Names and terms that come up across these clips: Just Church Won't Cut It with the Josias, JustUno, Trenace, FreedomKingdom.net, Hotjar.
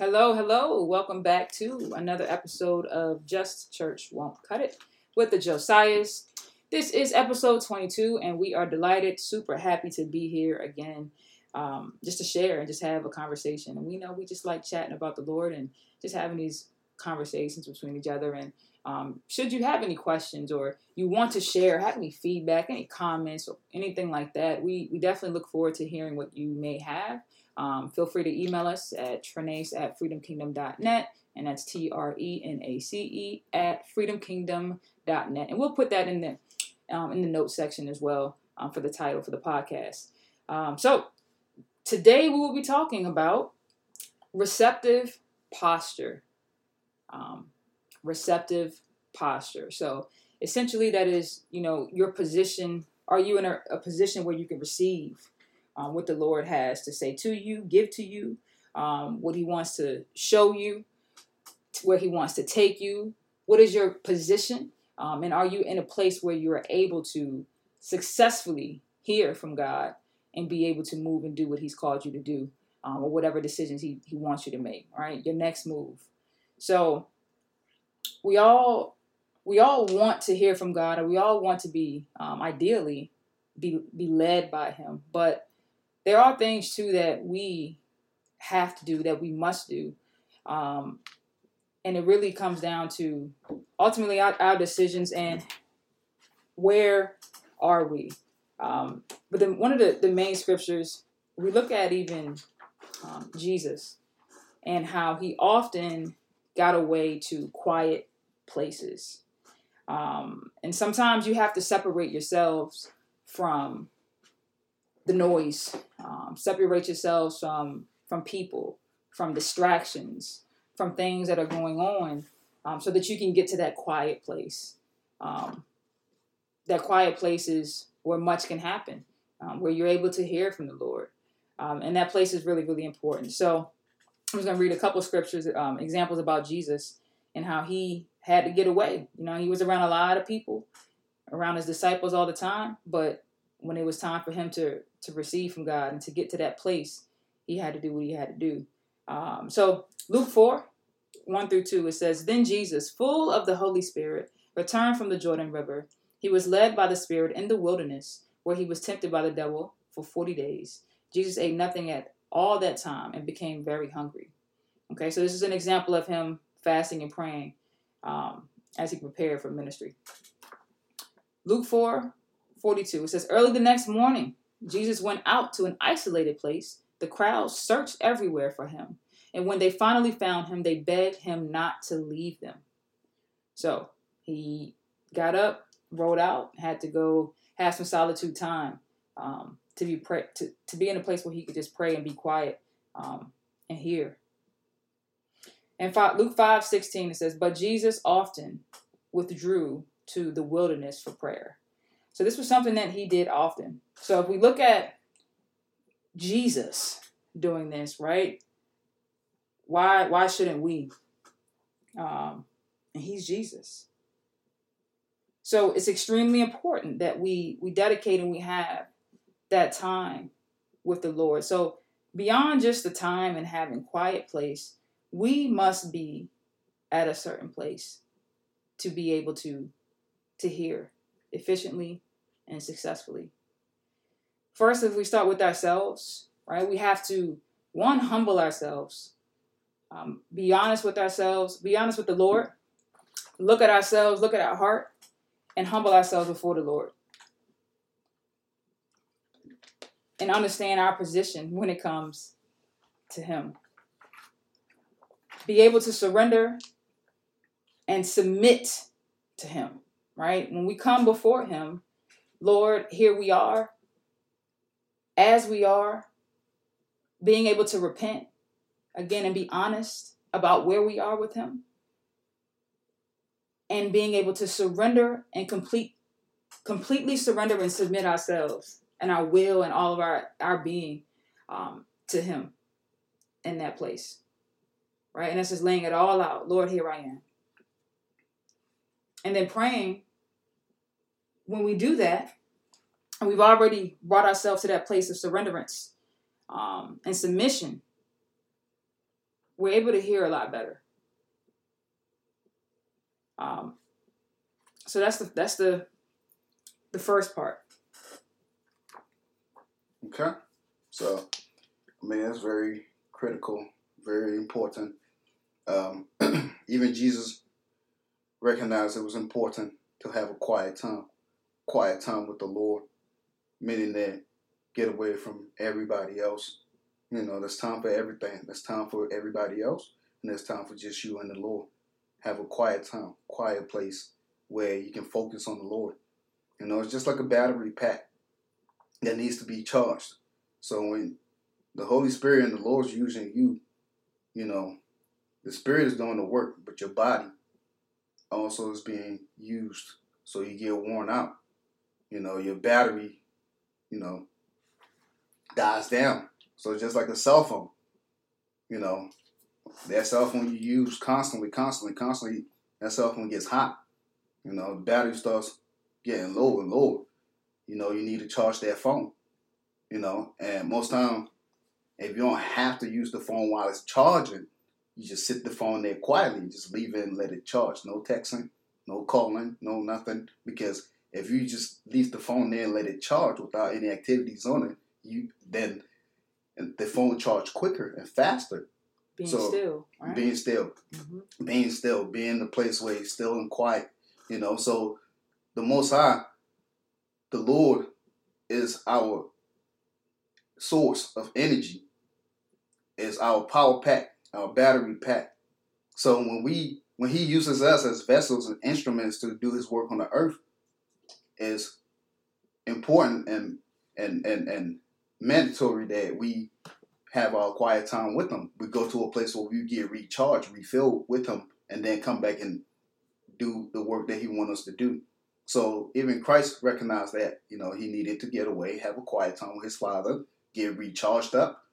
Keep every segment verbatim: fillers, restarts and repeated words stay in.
Hello, hello. Welcome back to another episode of Just Church Won't Cut It with the Josias. This is episode twenty-two, and we are delighted, super happy to be here again, um, just to share and just have a conversation. And we know we just like chatting about the Lord and just having these conversations between each other. And um, should you have any questions or you want to share, have any feedback, any comments, or anything like that, we, we definitely look forward to hearing what you may have. Um, feel free to email us at Trenace at freedom kingdom dot net, and that's T R E N A C E at freedom kingdom dot net. And we'll put that in the um, in the notes section as well um, for the title for the podcast. Um, so today we will be talking about receptive posture. Um, receptive posture. So essentially, that is, you know, your position. Are you in a, a position where you can receive Um, what the Lord has to say to you, give to you, um, what he wants to show you, where he wants to take you? What is your position? Um, and are you in a place where you are able to successfully hear from God and be able to move and do what he's called you to do, um, or whatever decisions he, he wants you to make, all right? Your next move. So we all, we all want to hear from God, and we all want to be, um, ideally, be, be led by him. But there are things, too, that we have to do, that we must do. Um, and it really comes down to ultimately our, our decisions and where are we. Um, but then one of the, the main scriptures, we look at even um, Jesus and how he often got away to quiet places. Um, and sometimes you have to separate yourselves from the noise, um, separate yourselves from, from people, from distractions, from things that are going on, um, so that you can get to that quiet place. Um, that quiet place is where much can happen, um, where you're able to hear from the Lord. Um, and that place is really, really important. So I'm just going to read a couple scriptures, um, examples about Jesus and how he had to get away. You know, he was around a lot of people, around his disciples all the time, but when it was time for him to, to receive from God and to get to that place, he had to do what he had to do. Um, so Luke four, one through two, it says, "Then Jesus, full of the Holy Spirit, returned from the Jordan River. He was led by the Spirit in the wilderness, where he was tempted by the devil for forty days. Jesus ate nothing at all that time and became very hungry." Okay, so this is an example of him fasting and praying um, as he prepared for ministry. Luke four, forty-two. It says, "Early the next morning, Jesus went out to an isolated place. The crowd searched everywhere for him. And when they finally found him, they begged him not to leave them." So he got up, rode out, had to go have some solitude time um, to be pray- to, to be in a place where he could just pray and be quiet um, and hear. And five, Luke five, sixteen, it says, "But Jesus often withdrew to the wilderness for prayer." So this was something that he did often. So if we look at Jesus doing this, right? Why why shouldn't we? Um, and he's Jesus. So it's extremely important that we, we dedicate and we have that time with the Lord. So beyond just the time and having quiet place, we must be at a certain place to be able to, to hear efficiently and successfully. First, if we start with ourselves, right, we have to, one, humble ourselves, um, be honest with ourselves, be honest with the Lord, look at ourselves, look at our heart, and humble ourselves before the Lord. And understand our position when it comes to him. Be able to surrender and submit to him. Right? When we come before him, Lord, here we are, as we are, being able to repent again and be honest about where we are with him, and being able to surrender and complete, completely surrender and submit ourselves and our will and all of our, our being um, to him in that place, right? And that's just laying it all out. Lord, here I am. And then praying. When we do that, and we've already brought ourselves to that place of surrenderance um, and submission, we're able to hear a lot better. Um, so that's the that's the the first part. Okay, so I mean that's very critical, very important. Um, even Jesus recognized it was important to have a quiet time, quiet time with the Lord, meaning that get away from everybody else. You know, there's time for everything. There's time for everybody else, and there's time for just you and the Lord. Have a quiet time, quiet place where you can focus on the Lord. You know, it's just like a battery pack that needs to be charged. So when the Holy Spirit and the Lord's using you, you know, the Spirit is doing the work, but your body also is being used. So you get worn out. You know, your battery, you know, dies down. So just like a cell phone, you know, that cell phone you use constantly, constantly, constantly, that cell phone gets hot. You know, the battery starts getting lower and lower. You know, you need to charge that phone. You know, and most time, if you don't have to use the phone while it's charging, you just sit the phone there quietly, just leave it and let it charge. No texting, no calling, no nothing. Because if you just leave the phone there and let it charge without any activities on it, you then the phone charge quicker and faster. Being so, still, right? Being still. Mm-hmm. Being still. Being in a place where you're still and quiet. You know, so the Most High, the Lord, is our source of energy, is our power pack, our battery pack. So when we, when He uses us as vessels and instruments to do His work on the earth, is important and and and and mandatory that we have our quiet time with Him. We go to a place where we get recharged, refilled with Him, and then come back and do the work that He wants us to do. So even Christ recognized that, you know, He needed to get away, have a quiet time with His Father, get recharged up,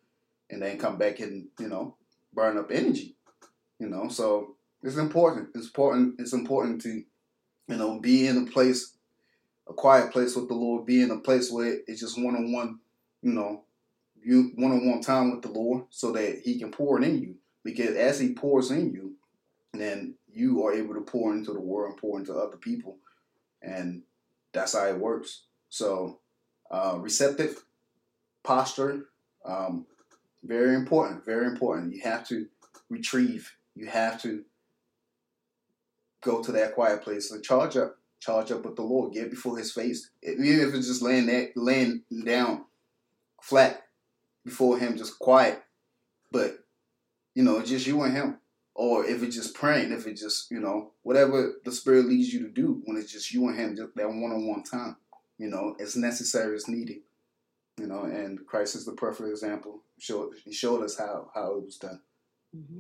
and then come back and, you know, burn up energy. You know, so it's important. It's important. It's important to, you know, be in a place, a quiet place with the Lord, be in a place where it's just one-on-one, you know, you one-on-one time with the Lord so that He can pour it in you. Because as He pours in you, then you are able to pour into the world and pour into other people. And that's how it works. So uh, receptive posture, um, very important, very important. You have to retrieve. You have to go to that quiet place and charge up, charge up with the Lord. Get before His face. Even if it's just laying that, laying down flat before Him, just quiet. But, you know, just you and Him. Or if it's just praying, if it's just, you know, whatever the Spirit leads you to do, when it's just you and Him, just that one-on-one time, you know, it's necessary, it's needed, you know, and Christ is the perfect example. Showed, He showed us how, how it was done. Mm-hmm.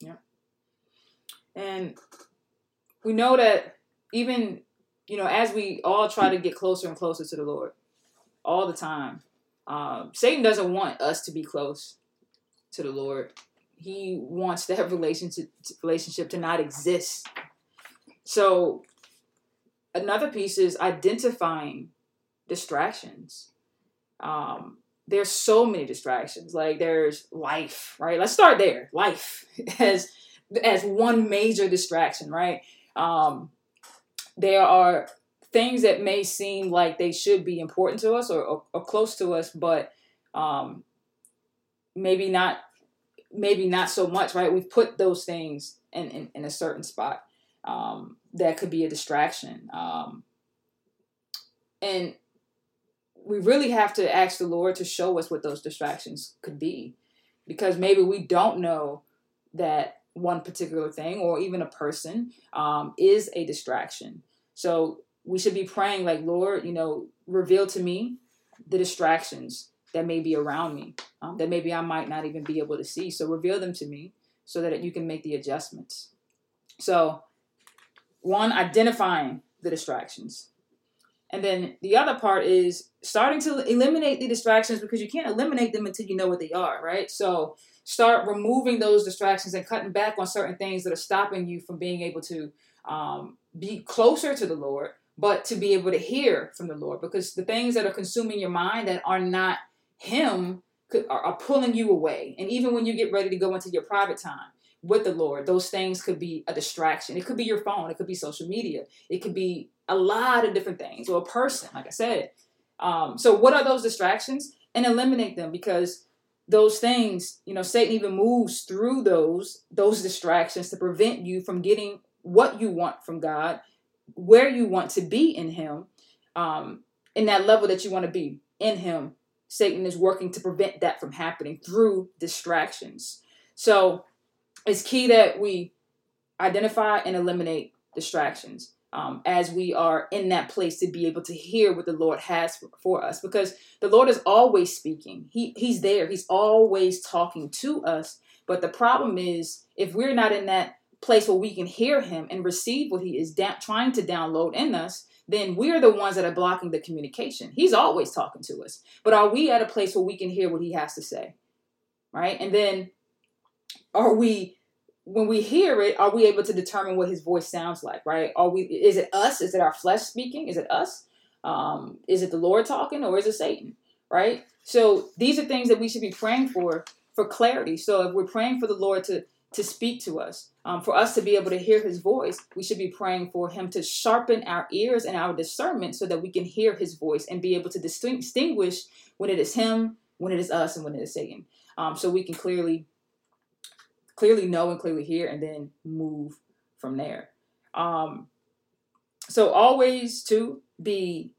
Yeah. And we know that even, you know, as we all try to get closer and closer to the Lord all the time, um, Satan doesn't want us to be close to the Lord. He wants that relationship relationship to not exist. So another piece is identifying distractions. Um, there's so many distractions. Like there's life, right? Let's start there. Life as as one major distraction, right? Um, there are things that may seem like they should be important to us or, or, or close to us, but um, maybe not. Maybe not so much, right? We've put those things in, in, in a certain spot um, that could be a distraction. Um, and we really have to ask the Lord to show us what those distractions could be, because maybe we don't know that one particular thing or even a person um, is a distraction. So we should be praying like, Lord, you know, reveal to me the distractions that may be around me, um, that maybe I might not even be able to see. So reveal them to me so that you can make the adjustments. So one, identifying the distractions. And then the other part is starting to eliminate the distractions, because you can't eliminate them until you know what they are, right? So start removing those distractions and cutting back on certain things that are stopping you from being able to um, be closer to the Lord, but to be able to hear from the Lord. Because the things that are consuming your mind that are not Him, could, are, are pulling you away. And even when you get ready to go into your private time with the Lord, those things could be a distraction. It could be your phone. It could be social media. It could be a lot of different things, or a person, like I said. Um, so what are those distractions? And eliminate them, because those things, you know, Satan even moves through those, those distractions to prevent you from getting what you want from God, where you want to be in him, um, in that level that you want to be in him. Satan is working to prevent that from happening through distractions. So it's key that we identify and eliminate distractions um, as we are in that place to be able to hear what the Lord has for, for us, because the Lord is always speaking. He He's there. He's always talking to us. But the problem is, if we're not in that place where we can hear him and receive what he is da- trying to download in us, then we're the ones that are blocking the communication. He's always talking to us, but are we at a place where we can hear what he has to say? Right. And then are we, when we hear it, are we able to determine what his voice sounds like? Right. Are we, is it us? Is it our flesh speaking? Is it us? Um, is it the Lord talking, or is it Satan? Right. So these are things that we should be praying for, for clarity. So if we're praying for the Lord to, to speak to us, um, for us to be able to hear his voice, we should be praying for him to sharpen our ears and our discernment so that we can hear his voice and be able to distinguish when it is him, when it is us, and when it is Satan. Um, so we can clearly, clearly know and clearly hear, and then move from there. Um, so always to be,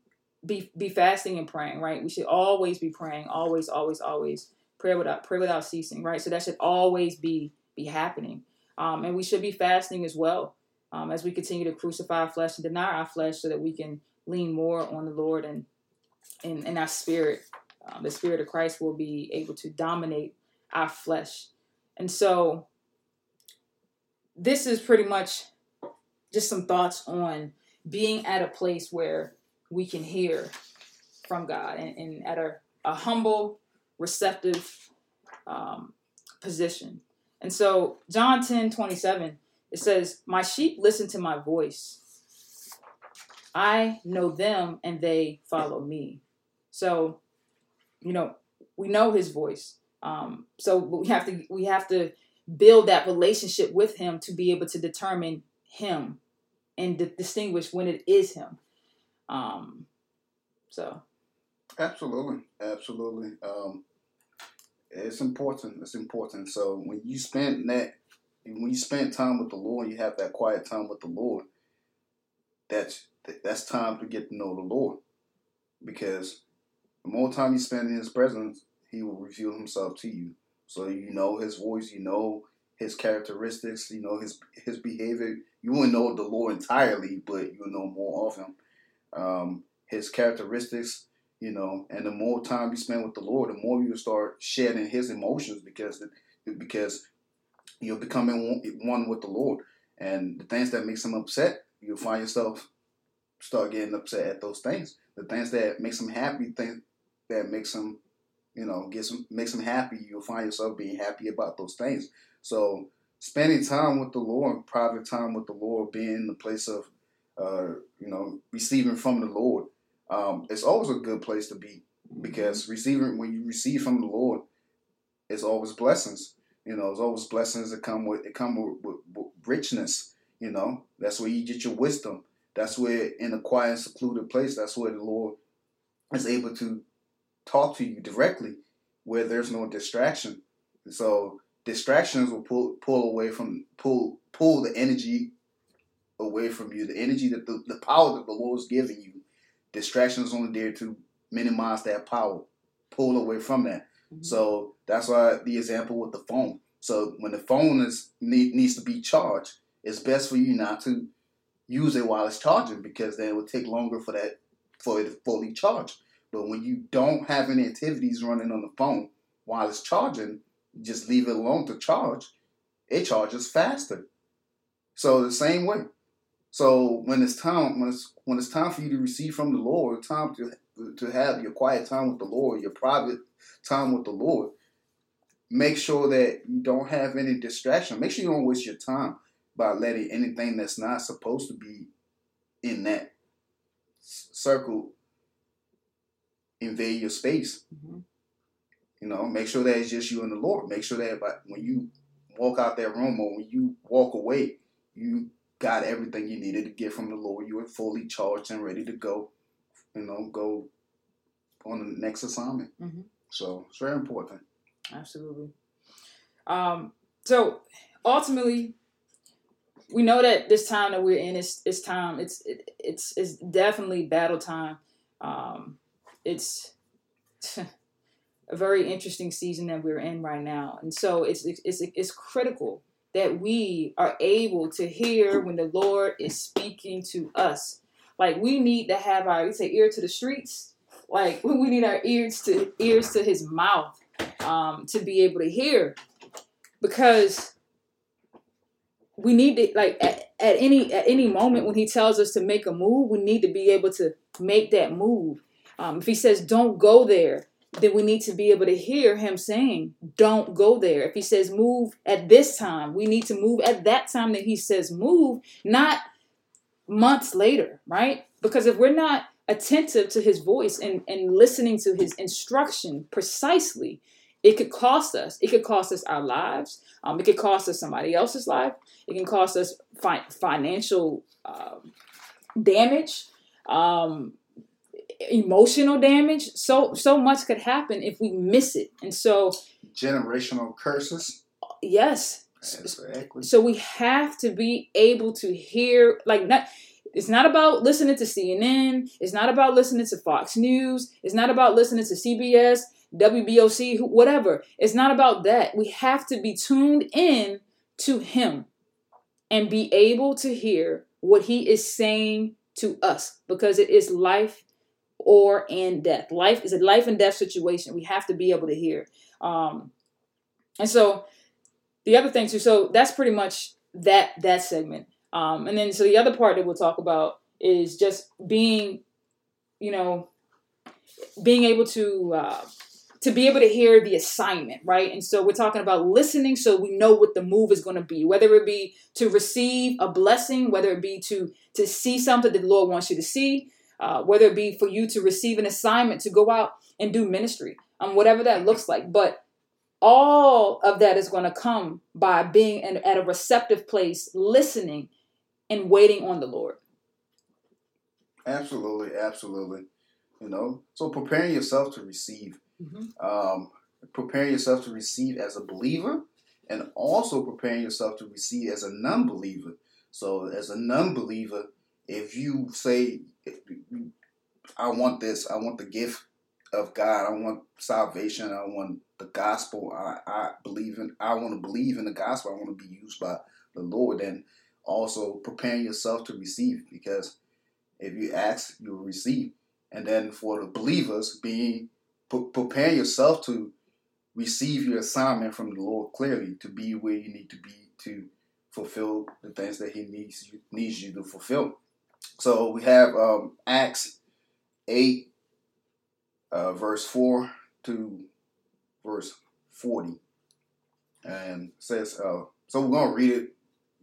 be, be fasting and praying, right? We should always be praying, always, always, always pray without, pray without ceasing, right? So that should always be Be happening. Um, and we should be fasting as well, um, as we continue to crucify our flesh and deny our flesh so that we can lean more on the Lord, and and, and our spirit, um, the spirit of Christ will be able to dominate our flesh. And so this is pretty much just some thoughts on being at a place where we can hear from God, and, and at a, a humble, receptive um, position. And so John ten twenty-seven, it says, "My sheep listen to my voice. I know them and they follow me." So, you know, we know his voice. Um, so we have to we have to build that relationship with him to be able to determine him and di- distinguish when it is him. Um, so. Absolutely. Absolutely. Um It's important. It's important. So when you spend that, when you spend time with the Lord, you have that quiet time with the Lord. That's that's time to get to know the Lord, because the more time you spend in his presence, he will reveal himself to you. So you know his voice, you know his characteristics, you know his his behavior. You won't know the Lord entirely, but you'll know more of him, um, his characteristics. You know, and the more time you spend with the Lord, the more you start shedding his emotions, because because you're becoming one with the Lord. And the things that makes him upset, you'll find yourself start getting upset at those things. The things that makes him happy, things that makes him, you know, gets him, makes him happy, you'll find yourself being happy about those things. So spending time with the Lord, private time with the Lord, being in the place of, uh, you know, receiving from the Lord. Um, it's always a good place to be, because receiving, when you receive from the Lord, it's always blessings. You know, it's always blessings that come with, it come with, with, with richness. You know, that's where you get your wisdom. That's where, in a quiet, secluded place, that's where the Lord is able to talk to you directly, where there's no distraction. So distractions will pull pull away from pull pull the energy away from you, the energy that the, the power that the Lord is giving you. Distractions only there to minimize that power, pull away from that. Mm-hmm. So that's why the example with the phone. So when the phone is need, needs to be charged, it's best for you not to use it while it's charging, because then it will take longer for that for it to fully charge. But when you don't have any activities running on the phone while it's charging, you just leave it alone to charge. It charges faster. So the same way. So when it's time, when it's when it's time for you to receive from the Lord, time to to have your quiet time with the Lord, your private time with the Lord, make sure that you don't have any distraction. Make sure you don't waste your time by letting anything that's not supposed to be in that circle invade your space. Mm-hmm. You know, make sure that it's just you and the Lord. Make sure that when you walk out that room or when you walk away, you got everything you needed to get from the Lord. You were fully charged and ready to go, you know, go on the next assignment. Mm-hmm. So it's very important. Absolutely. Um, so ultimately, we know that this time that we're in, it's it's time. It's it, it's it's definitely battle time. Um, it's a very interesting season that we're in right now, and so it's it's it's critical that we are able to hear when the Lord is speaking to us. Like we need to have our we say ear to the streets. Like we need our ears to ears to His mouth um, to be able to hear, because we need to, like, at, at any at any moment when He tells us to make a move, we need to be able to make that move. Um, if He says, don't go there, then we need to be able to hear Him saying, don't go there. If He says, move at this time, we need to move at that time that He says move, not months later, right? Because if we're not attentive to His voice and, and listening to His instruction precisely, it could cost us. It could cost us our lives. Um, it could cost us somebody else's life. It can cost us fi- financial um, damage, um, emotional damage. So so much could happen if we miss it. And so generational curses. Yes. Exactly. So we have to be able to hear. Like not. It's not about listening to C N N. It's not about listening to Fox News. It's not about listening to C B S. W B O C, whatever. It's not about that. We have to be tuned in to Him and be able to hear what He is saying to us, because it is life or and death. Life is a life and death situation. We have to be able to hear. Um, and so the other thing too, so that's pretty much that, that segment. Um, and then, so the other part that we'll talk about is just being, you know, being able to, uh, to be able to hear the assignment, right? And so we're talking about listening so we know what the move is going to be, whether it be to receive a blessing, whether it be to to see something that the Lord wants you to see, uh, whether it be for you to receive an assignment to go out and do ministry, um, whatever that looks like. But all of that is going to come by being in, at a receptive place, listening and waiting on the Lord. Absolutely, absolutely. You know, so preparing yourself to receive. Mm-hmm. Um, preparing yourself to receive as a believer, and also preparing yourself to receive as a non-believer. So as a non-believer, if you say, I want this, I want the gift of God, I want salvation, I want the gospel, I, I believe in, I want to believe in the gospel, I want to be used by the Lord, and also preparing yourself to receive, because if you ask, you will receive. And then for the believers, being prepare yourself to receive your assignment from the Lord clearly, to be where you need to be to fulfill the things that He needs you, needs you to fulfill. So we have um, Acts eight, uh, verse four to verse forty, and says. Uh, so we're gonna read it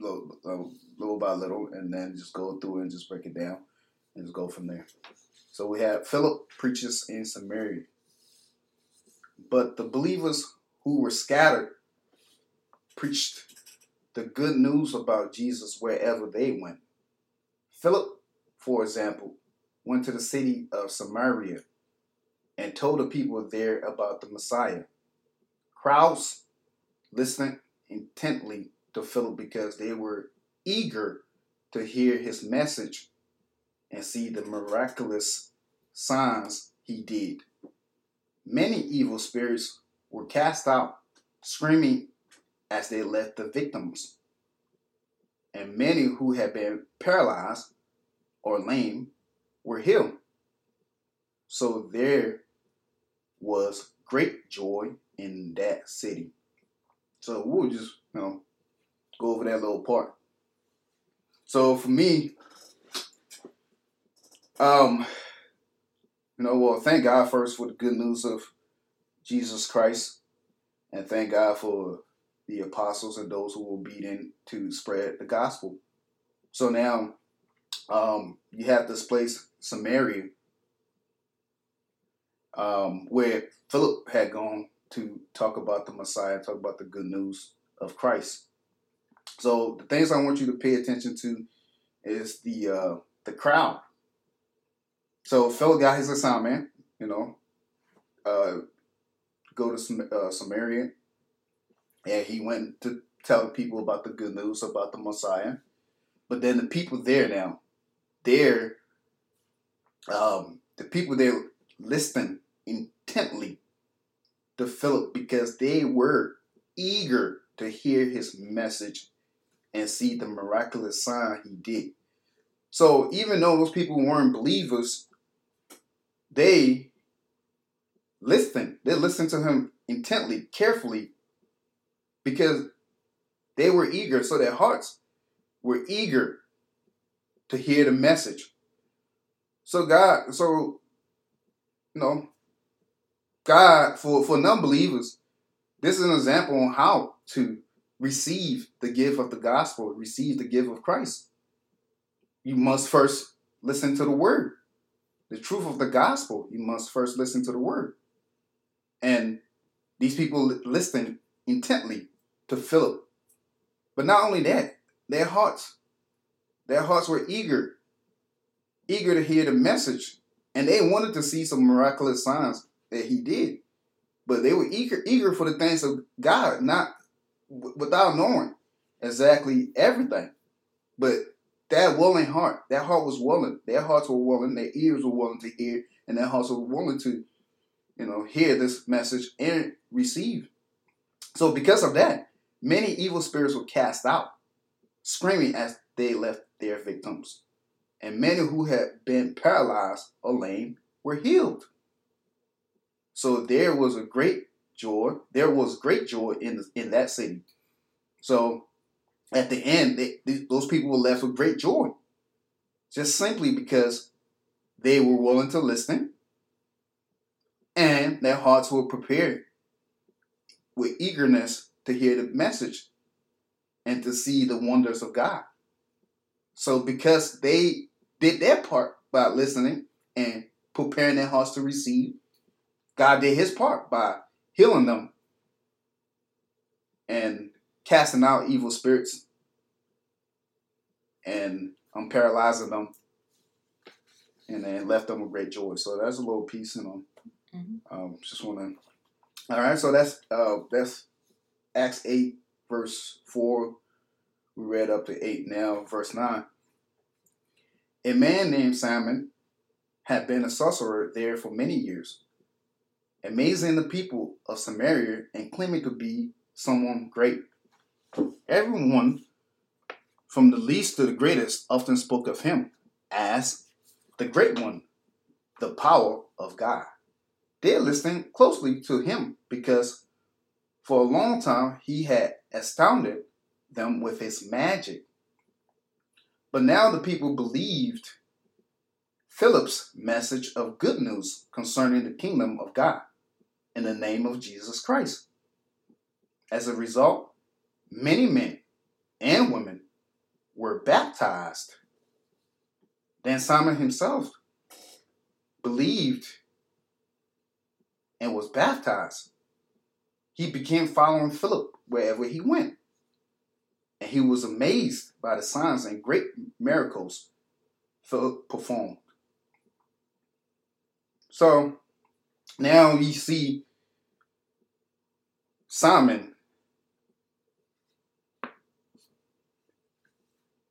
little, little, little by little, and then just go through and just break it down, and just go from there. So we have Philip preaches in Samaria. But the believers who were scattered preached the good news about Jesus wherever they went. Philip, for example, went to the city of Samaria and told the people there about the Messiah. Crowds listened intently to Philip because they were eager to hear his message and see the miraculous signs he did. Many evil spirits were cast out, screaming as they left the victims. And many who had been paralyzed or lame were healed. So there was great joy in that city. So we'll just, you know, go over that little part. So for me, um... You know, well, thank God first for the good news of Jesus Christ, and thank God for the apostles and those who were obedient to spread the gospel. So now um, you have this place, Samaria, um, where Philip had gone to talk about the Messiah, talk about the good news of Christ. So the things I want you to pay attention to is the uh, the crowd. So fellow guys, listen, man, you know, uh, go to Sam- uh, Samaria, and he went to tell the people about the good news, about the Messiah. But then the people there now, they're, um, the people there listening intently to Philip because they were eager to hear his message and see the miraculous sign he did. So even though those people weren't believers, they listened. They listened to him intently, carefully, because they were eager. So their hearts were eager to hear the message. So God, so, you know, God, for, for non-believers, this is an example on how to receive the gift of the gospel, receive the gift of Christ. You must first listen to the word, the truth of the gospel. You must first listen to the word. And these people listened intently to Philip. But not only that, their hearts, their hearts were eager, eager to hear the message. And they wanted to see some miraculous signs that he did. But they were eager, eager for the things of God, not without knowing exactly everything. But that willing heart, that heart was willing. Their hearts were willing. Their ears were willing to hear. And their hearts were willing to, you know, hear this message and receive. So because of that, many evil spirits were cast out, screaming as they left their victims. And many who had been paralyzed or lame were healed. So there was a great joy. There was great joy in, in that city. So at the end, they, those people were left with great joy, just simply because they were willing to listen and their hearts were prepared with eagerness to hear the message and to see the wonders of God. So because they did their part by listening and preparing their hearts to receive, God did his part by healing them and casting out evil spirits and um, paralyzing them, and then left them with great joy. So that's a little piece, you know. Mm-hmm. Um, just want to. All right, so that's uh, that's Acts eight verse four. We read up to eight now, verse nine. A man named Simon had been a sorcerer there for many years, amazing the people of Samaria and claiming to be someone great. Everyone, from the least to the greatest, often spoke of him as the great one, the power of God. They're listening closely to him because for a long time he had astounded them with his magic. But now the people believed Philip's message of good news concerning the kingdom of God in the name of Jesus Christ. As a result, many men and women were baptized. Then Simon himself believed and was baptized. He began following Philip wherever he went. And he was amazed by the signs and great miracles Philip performed. So now we see Simon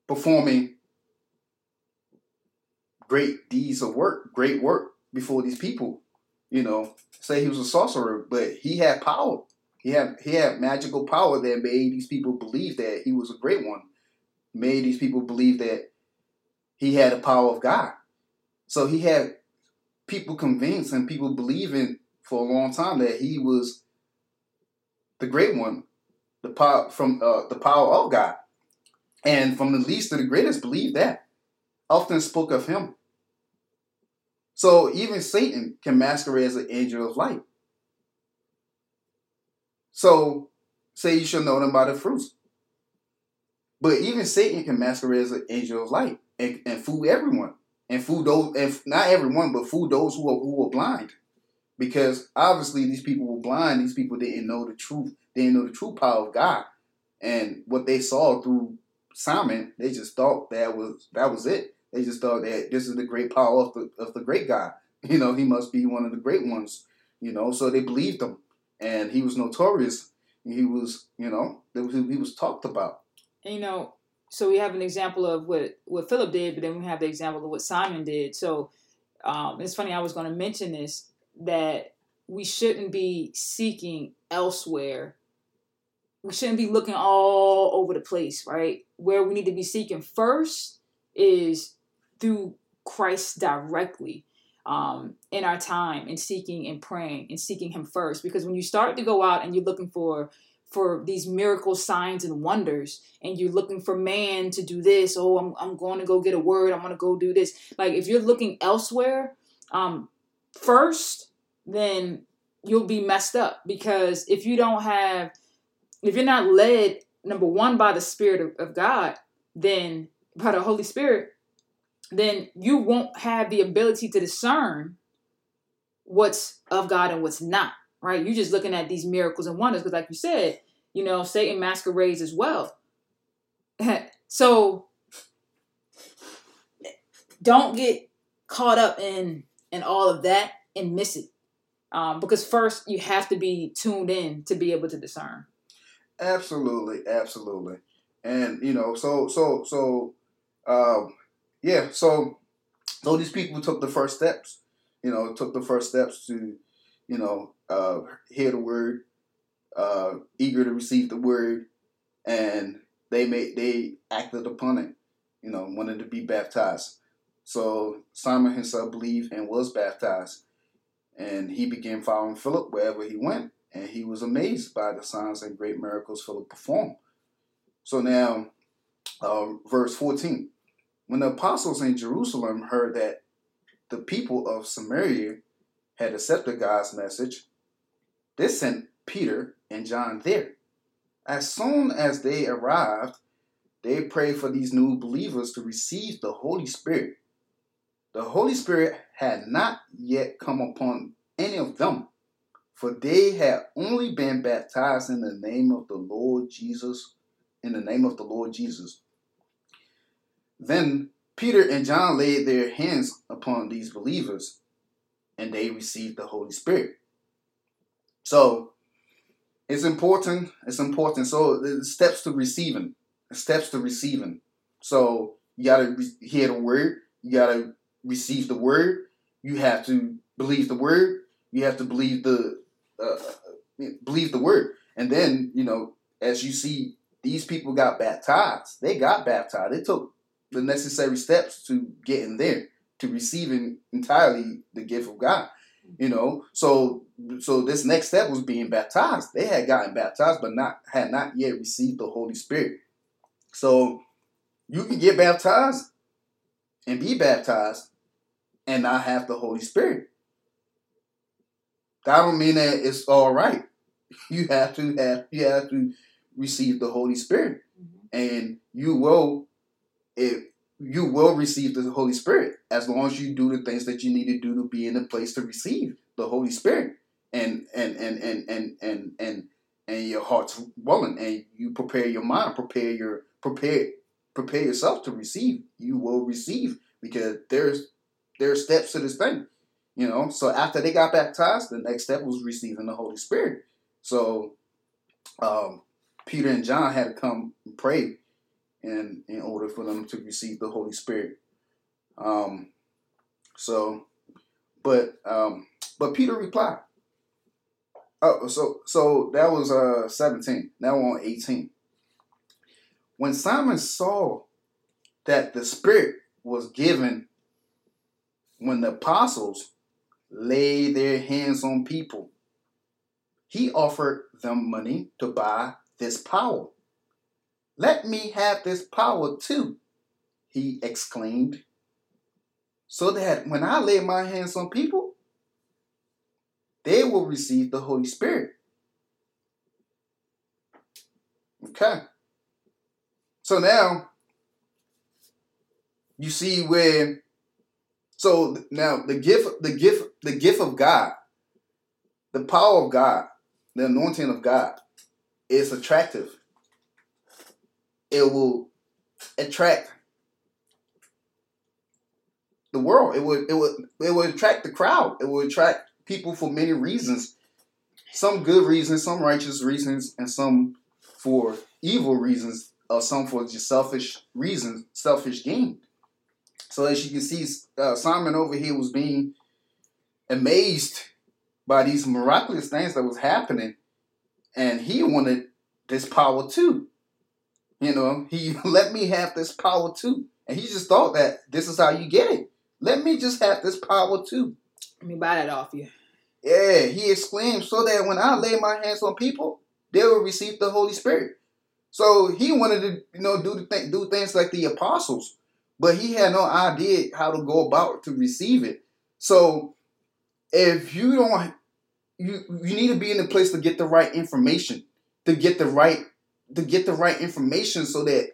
performing great deeds of work, great work before these people. You know, say he was a sorcerer, but he had power. He had, he had magical power that made these people believe that he was a great one, made these people believe that he had the power of God. So he had people convinced and people believing for a long time that he was the great one, the power from uh, the power of God. And from the least to the greatest believed that, often spoke of him. So even Satan can masquerade as an angel of light. So, say you shall know them by the fruits. But even Satan can masquerade as an angel of light and, and fool everyone. And fool those, and not everyone, but fool those who are, who are blind. Because obviously these people were blind. These people didn't know the truth. They didn't know the true power of God. And what they saw through Simon, they just thought that was that was it. They just thought that this is the great power of the, of the great God. You know, he must be one of the great ones. You know, so they believed him. And he was notorious. He was, you know, he was talked about. And, you know, so we have an example of what, what Philip did, but then we have the example of what Simon did. So um, it's funny, I was going to mention this, that we shouldn't be seeking elsewhere. We shouldn't be looking all over the place, right? Where we need to be seeking first is through Christ directly um, in our time, and seeking and praying and seeking him first. Because when you start to go out and you're looking for for these miracle signs and wonders, and you're looking for man to do this, oh, I'm, I'm going to go get a word, I'm going to go do this. Like, if you're looking elsewhere um, first, then you'll be messed up. Because if you don't have, if you're not led, number one, by the Spirit of, of God, then by the Holy Spirit, then you won't have the ability to discern what's of God and what's not, right? You're just looking at these miracles and wonders because, like you said, you know, Satan masquerades as wealth. So don't get caught up in, in all of that and miss it. Um, because first you have to be tuned in to be able to discern. Absolutely. Absolutely. And, you know, so, so, so, um, yeah, so, so these people took the first steps, you know, took the first steps to, you know, uh, hear the word, uh, eager to receive the word, and they made, they acted upon it, you know, wanted to be baptized. So Simon himself believed and was baptized, and he began following Philip wherever he went. And he was amazed by the signs and great miracles Philip performed. So now, uh, verse fourteen. When the apostles in Jerusalem heard that the people of Samaria had accepted God's message, they sent Peter and John there. As soon as they arrived, they prayed for these new believers to receive the Holy Spirit. The Holy Spirit had not yet come upon any of them, for they had only been baptized in the name of the Lord Jesus, in the name of the Lord Jesus. Then Peter and John laid their hands upon these believers, and they received the Holy Spirit. So it's important. It's important. So the steps to receiving, steps to receiving. So you got to re- hear the word. You got to receive the word. You have to believe the word. You have to believe the Uh, believe the word. And then, you know, as you see, these people got baptized. They got baptized. They took the necessary steps to getting there, to receiving entirely the gift of God. You know, so so this next step was being baptized. They had gotten baptized, but not had not yet received the Holy Spirit. So you can get baptized and be baptized and not have the Holy Spirit. That don't mean that it's all right. You have to have you have to receive the Holy Spirit, mm-hmm. and you will if you will receive the Holy Spirit as long as you do the things that you need to do to be in a place to receive the Holy Spirit, and and and and and and and, and your heart's willing, and you prepare your mind, prepare your prepare prepare yourself to receive. You will receive because there's there's steps to this thing. You know, so after they got baptized, the next step was receiving the Holy Spirit. So um, Peter and John had to come and pray in, in order for them to receive the Holy Spirit. Um, so, but um, but Peter replied. Oh, so so that was uh, seventeen. Now we're on eighteen. When Simon saw that the Spirit was given when the apostles lay their hands on people, he offered them money to buy this power. "Let me have this power too," he exclaimed, "so that when I lay my hands on people, they will receive the Holy Spirit." Okay. So now you see where. So now the gift, the gift, the gift of God the power of God, the anointing of God is attractive. It will attract the world. It would it would it would attract the crowd. It would attract people for many reasons. Some good reasons, some righteous reasons, and some for evil reasons, or some for just selfish reasons, selfish gain. So as you can see, uh, Simon over here was being amazed by these miraculous things that was happening, and he wanted this power too. You know, he let me have this power too. And he just thought that this is how you get it. Let me just have this power too. Let me buy that off you. Yeah, he exclaimed, so that when I lay my hands on people, they will receive the Holy Spirit. So he wanted to, you know, do the th- do things like the apostles, but he had no idea how to go about to receive it. So if you don't, you you need to be in a place to get the right information, to get the right to get the right information, so that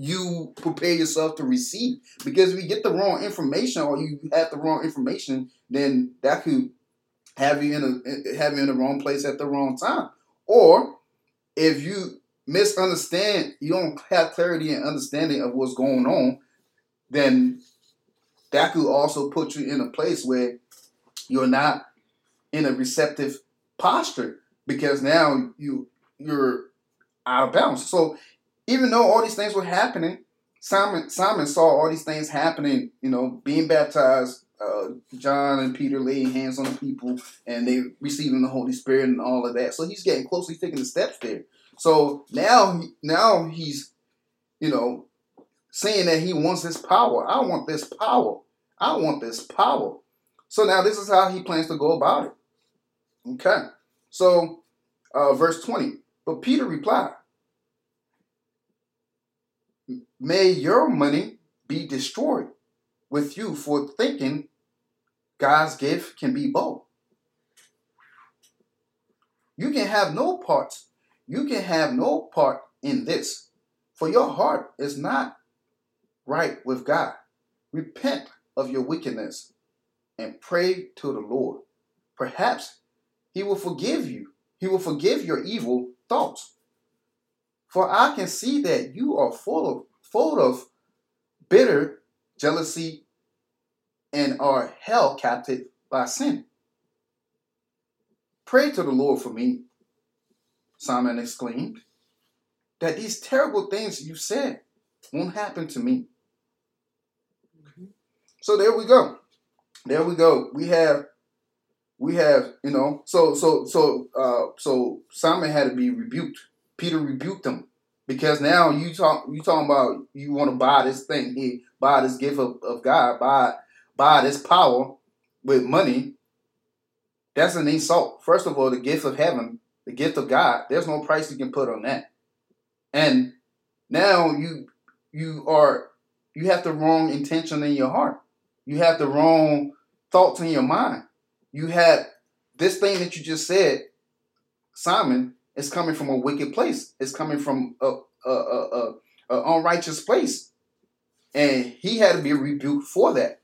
you prepare yourself to receive. Because if you get the wrong information, or you have the wrong information, then that could have you in a have you in the wrong place at the wrong time. Or if you misunderstand, you don't have clarity and understanding of what's going on, then that could also put you in a place where you're not in a receptive posture, because now you you're out of bounds. So even though all these things were happening, Simon Simon saw all these things happening, you know, being baptized, uh, John and Peter laying hands on the people, and they receiving the Holy Spirit and all of that. So he's getting close, he's taking the steps there. So now, now he's, you know, saying that he wants this power. I want this power. I want this power. So now this is how he plans to go about it. Okay. So uh, verse twenty, but Peter replied, may your money be destroyed with you for thinking God's gift can be both. You can have no part. You can have no part in this, for your heart is not right with God. Repent of your wickedness and pray to the Lord. Perhaps he will forgive you. He will forgive your evil thoughts. For I can see that you are full of full of bitter jealousy and are held captive by sin. Pray to the Lord for me, Simon exclaimed, that these terrible things you said won't happen to me. Mm-hmm. So there we go. There we go. We have, we have, you know, so, so, so, uh, so Simon had to be rebuked. Peter rebuked him, because now you talk, you talking about, you want to buy this thing here, buy this gift of, of God, buy, buy this power with money. That's an insult. First of all, the gift of heaven, the gift of God, there's no price you can put on that. And now you you are you have the wrong intention in your heart. You have the wrong thoughts in your mind. You have this thing that you just said, Simon, is coming from a wicked place. It's coming from a, a, a, a, a unrighteous place. And he had to be rebuked for that.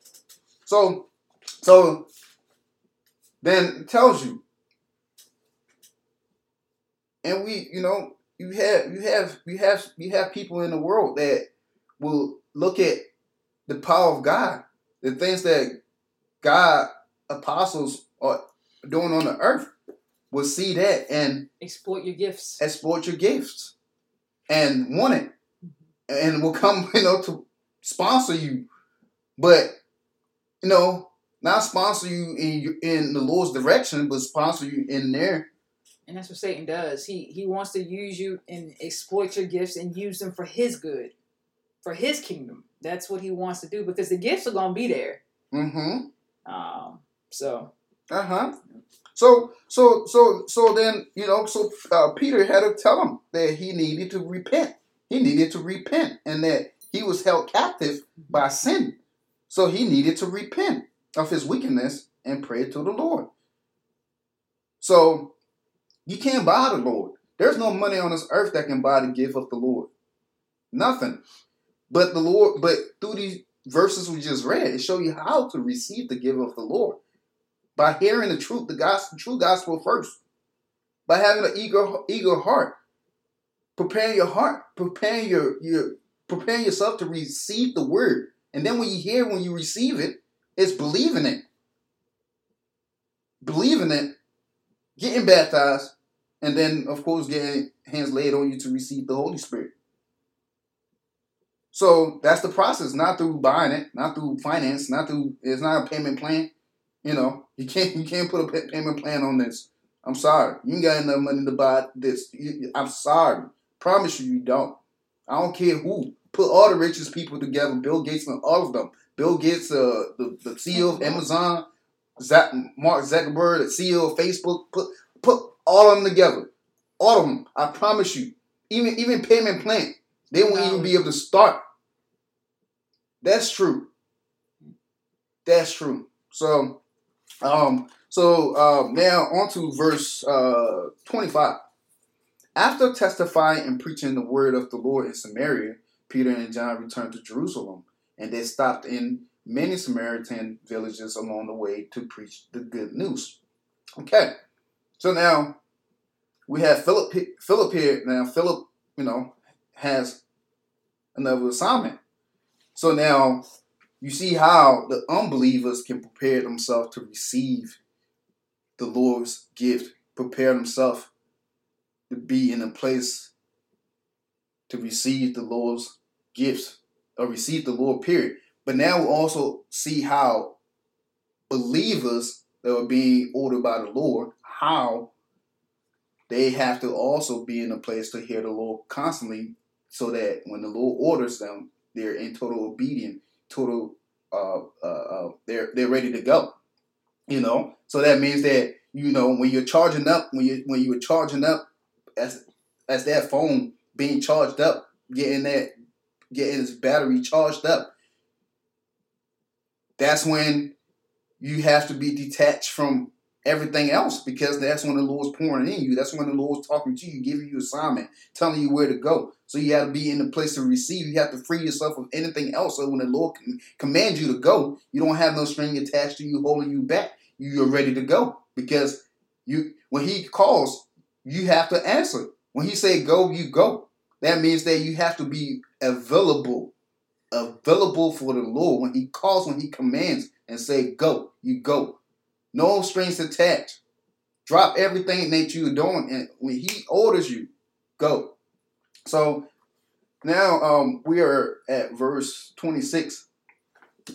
So, so then it tells you. And we, you know, you have, you have, you have, you have people in the world that will look at the power of God, the things that God apostles are doing on the earth, will see that and exploit your gifts, exploit your gifts, and want it, and will come, you know, to sponsor you, but you know, not sponsor you in in the Lord's direction, but sponsor you in their. And that's what Satan does. He he wants to use you and exploit your gifts and use them for his good, for his kingdom. That's what he wants to do, because the gifts are going to be there. Mm-hmm. Um. So. Uh huh. So so so so then you know so uh, Peter had to tell him that he needed to repent. He needed to repent, and that he was held captive by sin. So he needed to repent of his wickedness and pray to the Lord. So. You can't buy the Lord. There's no money on this earth that can buy the gift of the Lord. Nothing. But the Lord, but through these verses we just read, it shows you how to receive the gift of the Lord. by hearing the truth, the gospel, true gospel first, by having an eager, eager heart, preparing your heart, preparing your, your, preparing yourself to receive the word. And then when you hear, when you receive it, it's believing it, believing it, getting baptized, and then of course getting hands laid on you to receive the Holy Spirit. So that's the process, not through buying it, not through finance, not through, it's not a payment plan. You know, you can't you can't put a payment plan on this. I'm sorry. You ain't got enough money to buy this. I'm sorry. Promise you, you don't. I don't care who. Put all the richest people together, Bill Gates and all of them. Bill Gates, uh, the, the C E O of Amazon, Zach, Mark Zuckerberg, the C E O of Facebook. Put, put all of them together. All of them. I promise you. Even, even payment plan. They won't even be able to start. That's true. That's true. So, um, so uh, now on to verse uh, twenty-five. After testifying and preaching the word of the Lord in Samaria, Peter and John returned to Jerusalem, and they stopped in many Samaritan villages along the way to preach the good news. Okay, so now we have Philip. Philip here now. Philip, you know, has another assignment. So now you see how the unbelievers can prepare themselves to receive the Lord's gift, prepare themselves to be in a place to receive the Lord's gifts or receive the Lord, period. But now we also see how believers that are being ordered by the Lord, how they have to also be in a place to hear the Lord constantly, so that when the Lord orders them, they're in total obedience, total, uh, uh, uh, they're they're ready to go, you know. So that means that, you know, when you're charging up, when you when you were charging up, as as that phone being charged up, getting that, getting its battery charged up, that's when you have to be detached from everything else, because that's when the Lord's pouring in you. That's when the Lord's talking to you, giving you assignment, telling you where to go. So you have to be in the place to receive. You have to free yourself of anything else. So when the Lord commands you to go, you don't have no string attached to you holding you back. You're ready to go, because you, when He calls, you have to answer. When He say go, you go. That means that you have to be available, available for the Lord. When He calls, when He commands and say go, you go. No strings attached. Drop everything that you're doing, and when He orders you, go. So now um, we are at verse twenty-six.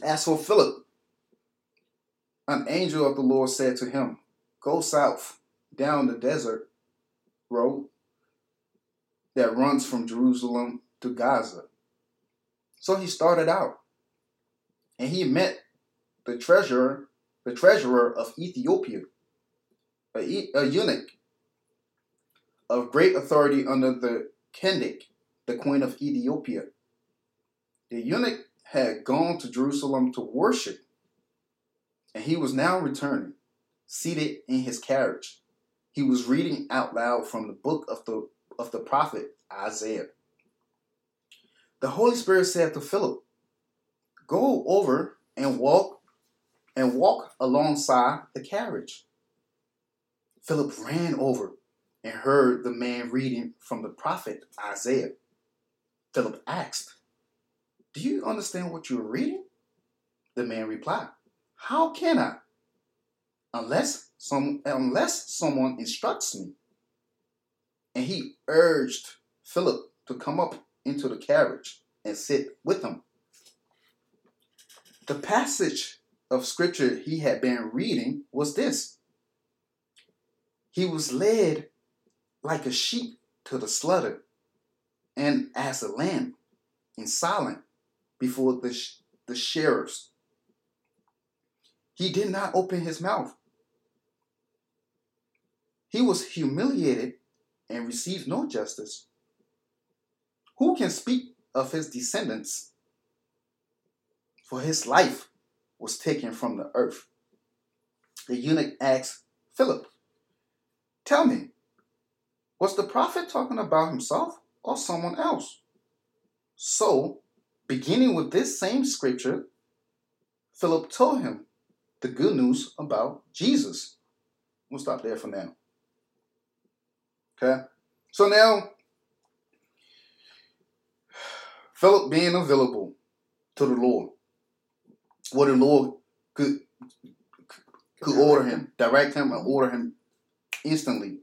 As for Philip, an angel of the Lord said to him, "Go south down the desert road that runs from Jerusalem to Gaza." So he started out, and he met the treasurer. The treasurer of Ethiopia, a, a eunuch of great authority under the Kendic, the queen of Ethiopia. The eunuch had gone to Jerusalem to worship, and he was now returning, seated in his carriage. He was reading out loud from the book of the of the prophet Isaiah. The Holy Spirit said to Philip, "Go over and walk." and walk alongside the carriage. Philip ran over and heard the man reading from the prophet Isaiah. Philip asked, "Do you understand what you're reading?" The man replied, "How can I? Unless some, unless someone instructs me." And he urged Philip to come up into the carriage and sit with him. The passage of scripture he had been reading was this: "He was led like a sheep to the slaughter, and as a lamb in silence before the sh- the shearers, he did not open his mouth. He was humiliated and received no justice. Who can speak of his descendants? For his life was taken from the earth." The eunuch asked Philip, "Tell me, was the prophet talking about himself or someone else?" So, beginning with this same scripture, Philip told him the good news about Jesus. We'll stop there for now. Okay? So now, Philip being available to the Lord, what the Lord could could order him, direct him, and order him instantly.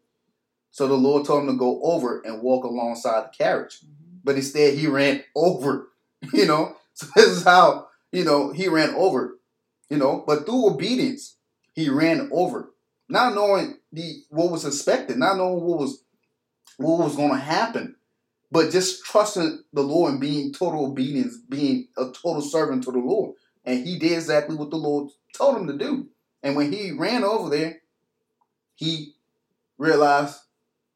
So the Lord told him to go over and walk alongside the carriage, but instead he ran over. You know, so this is how you know he ran over. You know, but through obedience, he ran over, not knowing the what was expected, not knowing what was what was going to happen. But just trusting the Lord and being total obedience, being a total servant to the Lord. And he did exactly what the Lord told him to do. And when he ran over there, he realized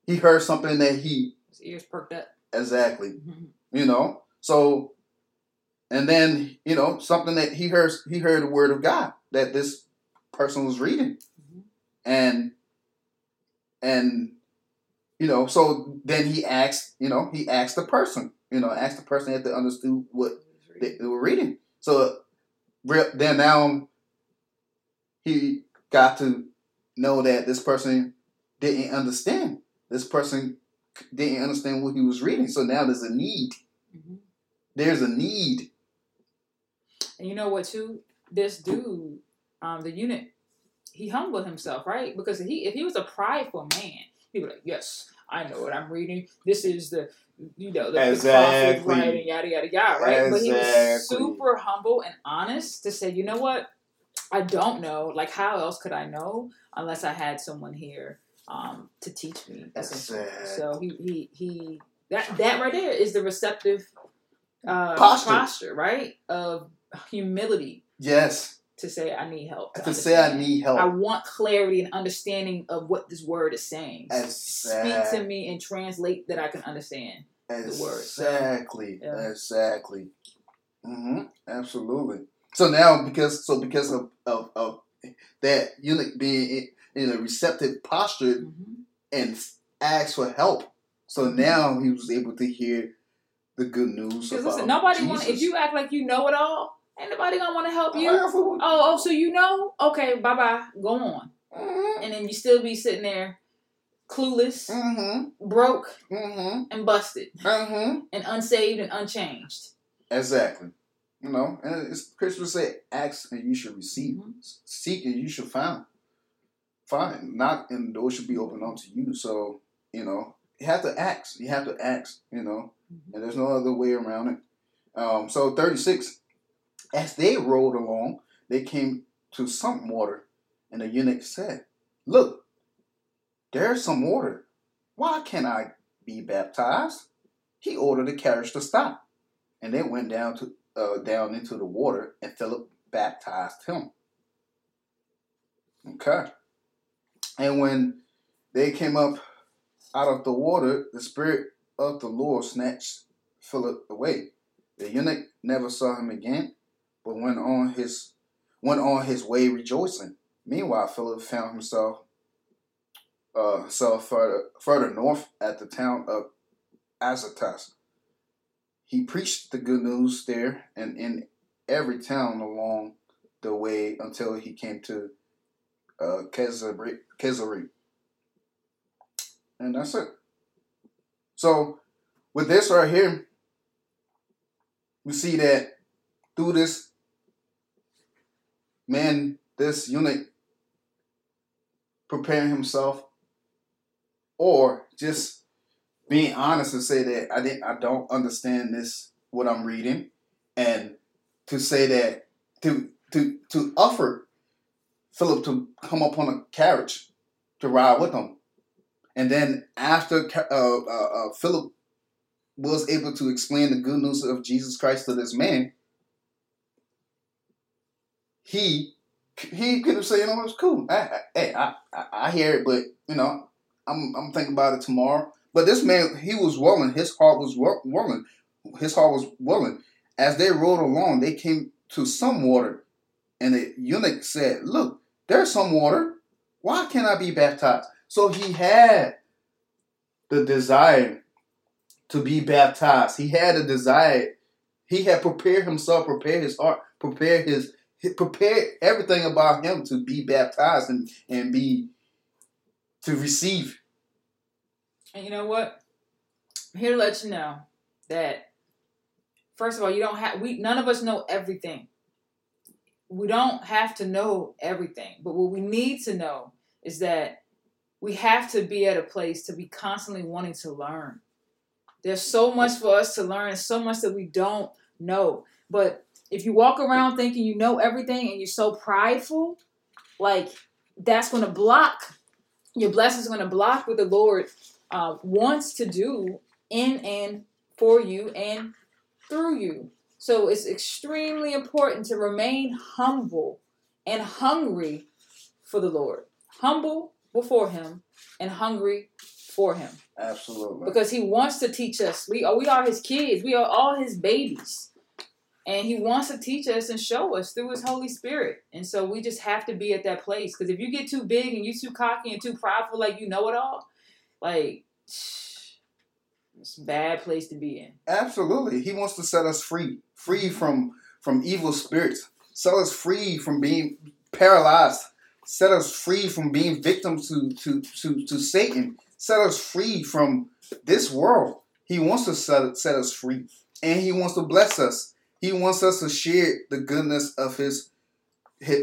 he heard something that he... His ears perked up. Exactly. You know? So, and then, you know, something that he heard, he heard the word of God that this person was reading. Mm-hmm. And, and... You know, so then he asked, you know, he asked the person, you know, asked the person if they understood what they were reading. So then now he got to know that this person didn't understand. This person didn't understand what he was reading. So now there's a need. Mm-hmm. There's a need. And you know what, too? This dude, um, the eunuch, he humbled himself, right? Because he, if he was a prideful man, he was like, yes, I know what I'm reading. This is the, you know, the, exactly. the prophet writing, yada, yada, yada, right? Exactly. But he was super humble and honest to say, you know what? I don't know. Like, how else could I know unless I had someone here um, to teach me? Exactly. So he, he, he, that, that right there is the receptive uh, posture. posture, right? Of humility. Yes. To say I need help. To, to say I need help. I want clarity and understanding of what this word is saying. Exactly. Speak to me and translate that I can understand exactly. the word. Exactly. Yeah. Exactly. Mm-hmm. Absolutely. So now, because so because of of, of that eunuch being in a receptive posture mm-hmm. and asked for help, so now he was able to hear the good news about listen, nobody Jesus. Wanna, if you act like you know it all. Ain't nobody gonna want to help you. Oh, oh, so you know? Okay, bye bye. Go on. Mm-hmm. And then you still be sitting there, clueless, mm-hmm. broke, mm-hmm. and busted, mm-hmm. and unsaved and unchanged. Exactly. You know, and it's Christmas said, "Ask and you should receive; mm-hmm. seek and you should find; find, knock and the door should be opened unto you." So you know, you have to ask. You have to ask. You know, mm-hmm. and there's no other way around it. Um, so thirty-six. As they rode along, they came to some water, and the eunuch said, "Look, there's some water. Why can't I be baptized?" He ordered the carriage to stop, and they went down to uh, down into the water, and Philip baptized him. Okay. And when they came up out of the water, the Spirit of the Lord snatched Philip away. The eunuch never saw him again, but went on his went on his way rejoicing. Meanwhile, Philip found himself uh, so further, further north at the town of Azotus. He preached the good news there and in every town along the way until he came to uh, Caesarea. And that's it. So, with this right here, we see that through this man, this eunuch preparing himself, or just being honest and say that I didn't, I don't understand this what I'm reading, and to say that to to to offer Philip to come up on a carriage to ride with him, and then after uh, uh, uh, Philip was able to explain the good news of Jesus Christ to this man, He he could have said, you know, it's cool. Hey, I, I, I hear it, but you know, I'm I'm thinking about it tomorrow. But this man, he was willing. His heart was willing. His heart was willing. As they rode along, they came to some water, and the eunuch said, "Look, there's some water. Why can't I be baptized?" So he had the desire to be baptized. He had a desire. He had prepared himself, prepared his heart, prepared his. prepared everything about him to be baptized and, and be to receive. And you know what? I'm here to let you know that first of all, you don't have we none of us know everything. We don't have to know everything, but what we need to know is that we have to be at a place to be constantly wanting to learn. There's so much for us to learn, so much that we don't know. But if you walk around thinking you know everything and you're so prideful, like that's going to block, your blessings are going to block what the Lord uh, wants to do in and for you and through you. So it's extremely important to remain humble and hungry for the Lord. Humble before him and hungry for him. Absolutely. Because he wants to teach us. We are, we are his kids. We are all his babies. And he wants to teach us and show us through his Holy Spirit. And so we just have to be at that place. Because if you get too big and you too cocky and too prideful, like you know it all, like... it's a bad place to be in. Absolutely. He wants to set us free. Free from, from evil spirits. Set us free from being paralyzed. Set us free from being victims to, to, to, to Satan. Set us free from this world. He wants to set, set us free. And he wants to bless us. He wants us to share the goodness of his,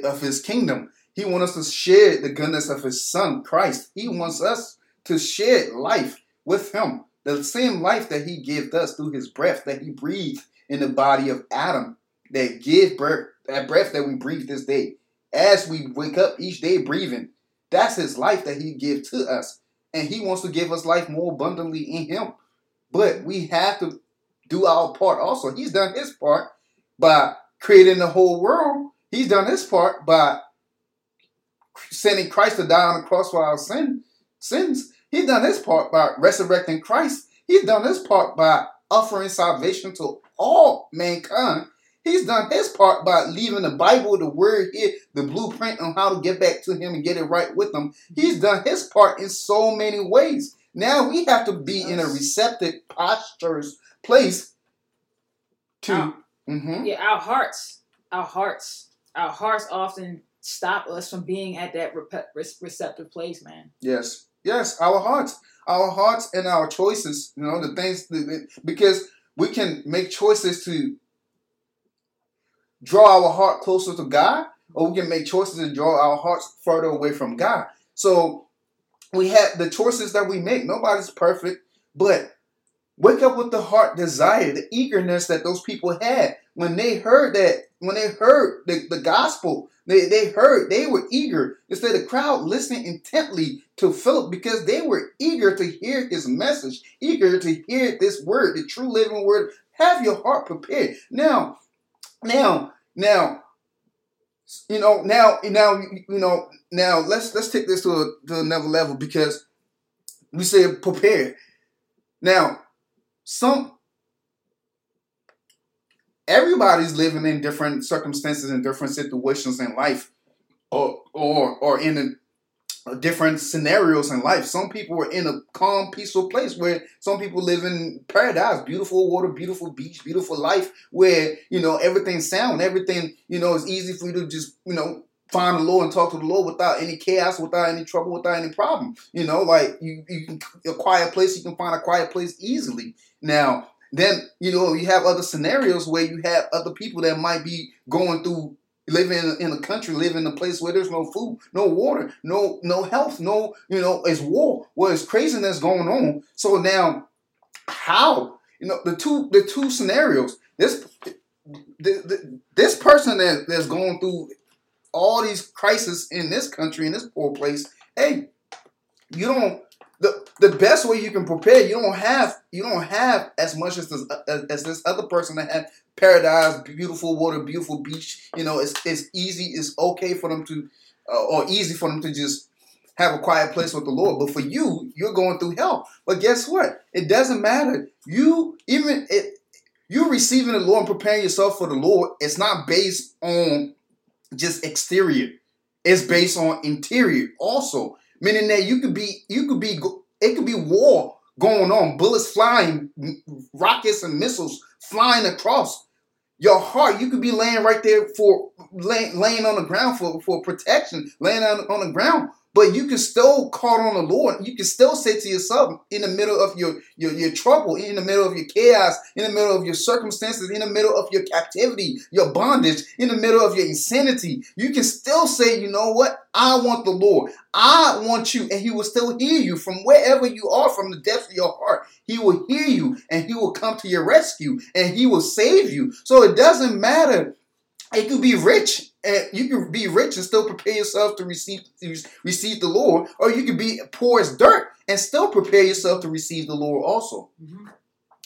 of his kingdom. He wants us to share the goodness of his son, Christ. He wants us to share life with him. The same life that he gave us through his breath that he breathed in the body of Adam, that give birth, that breath that we breathe this day, as we wake up each day breathing, that's his life that he gave to us. And he wants to give us life more abundantly in him. But we have to do our part also. He's done his part by creating the whole world. He's done his part by sending Christ to die on the cross for our sin, sins. He's done his part by resurrecting Christ. He's done his part by offering salvation to all mankind. He's done his part by leaving the Bible, the word here, the blueprint on how to get back to him and get it right with him. He's done his part in so many ways. Now we have to be in a receptive postures place to... Our, mm-hmm. Yeah, our hearts, our hearts, our hearts often stop us from being at that receptive place, man. Yes. Yes, our hearts, our hearts and our choices, you know, the things, that, because we can make choices to draw our heart closer to God, or we can make choices to draw our hearts further away from God. So we have the choices that we make. Nobody's perfect, but wake up with the heart desire, the eagerness that those people had when they heard that, when they heard the, the gospel. They they heard, they were eager. Instead of the crowd listening intently to Philip because they were eager to hear his message, eager to hear this word, the true living word. Have your heart prepared. Now, now, now, you know, now, now, you know, now let's let's take this to, a, to another level because we say prepare. Now, some Everybody's living in different circumstances and different situations in life or or, or in a, different scenarios in life. Some people are in a calm, peaceful place where some people live in paradise, beautiful water, beautiful beach, beautiful life where, you know, everything's sound. Everything, you know, it's easy for you to just, you know, find the Lord and talk to the Lord without any chaos, without any trouble, without any problem. You know, like you, you can a quiet place, you can find a quiet place easily. Now, then, you know, you have other scenarios where you have other people that might be going through, living in a, in a country, living in a place where there's no food, no water, no no health, no, you know, it's war, where it's craziness going on. So now, how, you know, the two the two scenarios, this the, this person that, that's going through all these crises in this country, in this poor place, hey, you don't. The the best way you can prepare, you don't have you don't have as much as this as, as this other person that had paradise, beautiful water, beautiful beach. You know, it's it's easy, it's okay for them to, uh, or easy for them to just have a quiet place with the Lord. But for you, you're going through hell. But guess what? It doesn't matter. You even it, you receiving the Lord and preparing yourself for the Lord. It's not based on just exterior. It's based on interior also. Meaning that you could be, you could be, it could be war going on, bullets flying, rockets and missiles flying across. your heart. You could be laying right there for laying, laying on the ground for, for protection, laying on, on the ground. But you can still call on the Lord. You can still say to yourself in the middle of your, your, your trouble, in the middle of your chaos, in the middle of your circumstances, in the middle of your captivity, your bondage, in the middle of your insanity. You can still say, you know what? I want the Lord. I want you. And he will still hear you from wherever you are, from the depths of your heart. He will hear you and he will come to your rescue and he will save you. So it doesn't matter. It could be rich. And you can be rich and still prepare yourself to receive to receive the Lord, or you can be poor as dirt and still prepare yourself to receive the Lord also. Mm-hmm.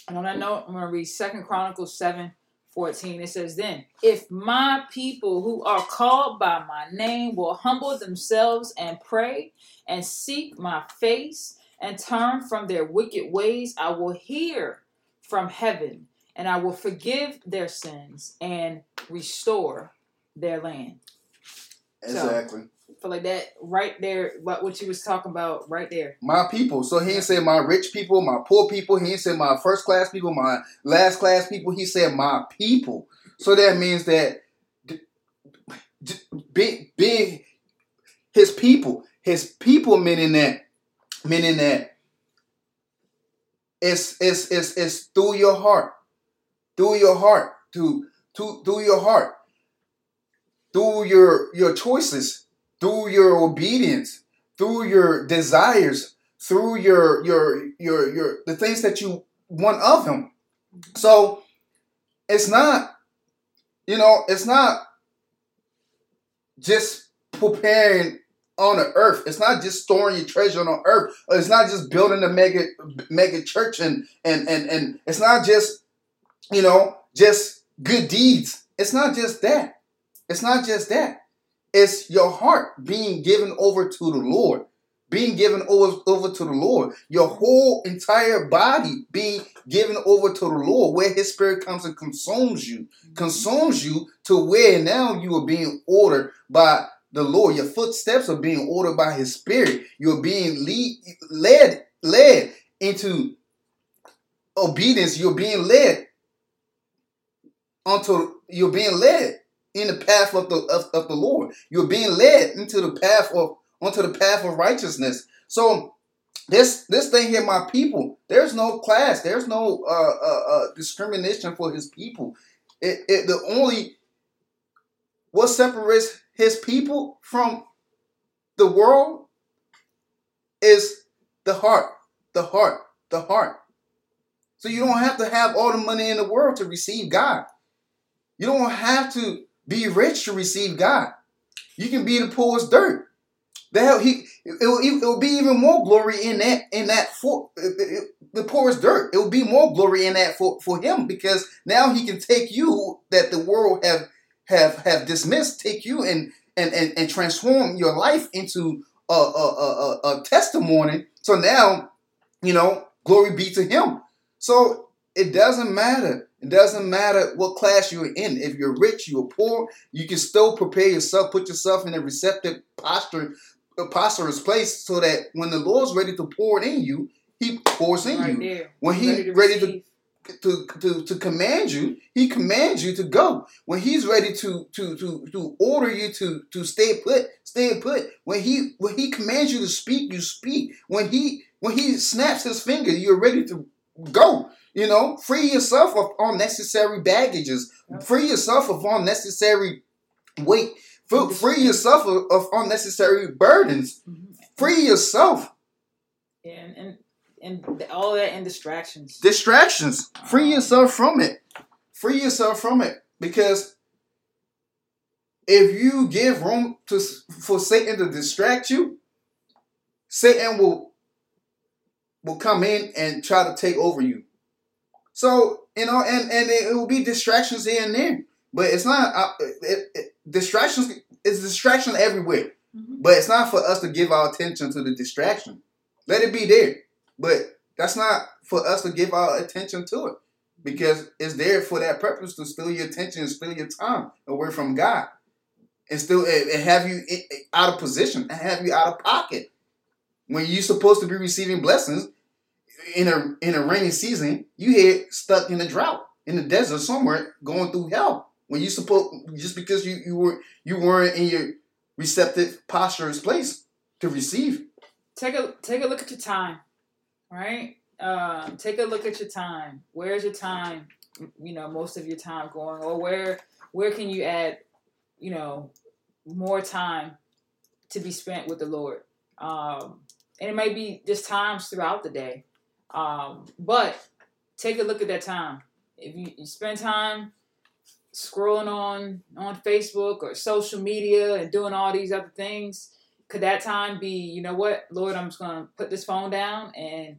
And on that note, I'm going to read Second Chronicles seven fourteen. It says, "Then if my people who are called by my name will humble themselves and pray and seek my face and turn from their wicked ways, I will hear from heaven and I will forgive their sins and restore their land." Exactly. So, I feel like that right there, what, what you was talking about right there. My people. So he didn't say my rich people, my poor people. He didn't say my first class people, my last class people. He said my people. So that means that big, big, his people, his people meaning that, meaning that it's, it's, it's, it's through your heart, through your heart, through, through, through your heart. Through your, your choices, through your obedience, through your desires, through your your your your the things that you want of him. So it's not, you know, it's not just preparing on the earth. It's not just storing your treasure on earth. It's not just building a mega mega church and and and and it's not just, you know, just good deeds. It's not just that. It's not just that. It's your heart being given over to the Lord, being given over, over to the Lord, your whole entire body being given over to the Lord, where his spirit comes and consumes you, consumes you to where now you are being ordered by the Lord. Your footsteps are being ordered by his spirit. You're being lead, led, led into obedience. You're being led until you're being led. In the path of the of, of the Lord, you're being led into the path of onto the path of righteousness. So this this thing here, my people, there's no class, there's no uh, uh, uh, discrimination for his people. It, it the only what separates his people from the world is the heart, the heart, the heart. So you don't have to have all the money in the world to receive God. You don't have to be rich to receive God. You can be the poorest dirt. The hell, he it will, it will be even more glory in that in that for it, it, the poorest dirt. It will be more glory in that for, for him, because now he can take you that the world have have have dismissed, take you and and and, and transform your life into a a, a a a testimony. So now, you know, glory be to him. So it doesn't matter. It doesn't matter what class you're in. If you're rich, you're poor, you can still prepare yourself, put yourself in a receptive posture, a posturous place, so that when the Lord's ready to pour it in you, he pours in right you. There. When he's ready, to, ready to, to to to command you, he commands you to go. When he's ready to to to to order you to to stay put, stay put. When he when he commands you to speak, you speak. When he when he snaps his finger, you're ready to go. You know, free yourself of unnecessary baggages. Free yourself of unnecessary weight. Free yourself of, of unnecessary burdens. Free yourself. And, and and all that and distractions. Distractions. Free yourself from it. Free yourself from it. Because if you give room to for Satan to distract you, Satan will will come in and try to take over you. So, you know, and, and it will be distractions here and there, but it's not, uh, it, it, distractions, it's distraction everywhere, mm-hmm. But it's not for us to give our attention to the distraction. Let it be there, but that's not for us to give our attention to it, because it's there for that purpose, to steal your attention and steal your time away from God and still and have you out of position and have you out of pocket when you're supposed to be receiving blessings. In a in a rainy season, you get stuck in a drought. in the desert somewhere going through hell when you supposed just because you, you were you weren't in your receptive posturous place to receive. Take a take a look at your time, right? Uh, take a look at your time. Where's your time? You know, most of your time going, or where where can you add, you know, more time to be spent with the Lord? Um, and it may be just times throughout the day, um, but take a look at that time. If you, you spend time scrolling on on Facebook or social media and doing all these other things, could that time be, you know what, Lord, I'm just going to put this phone down and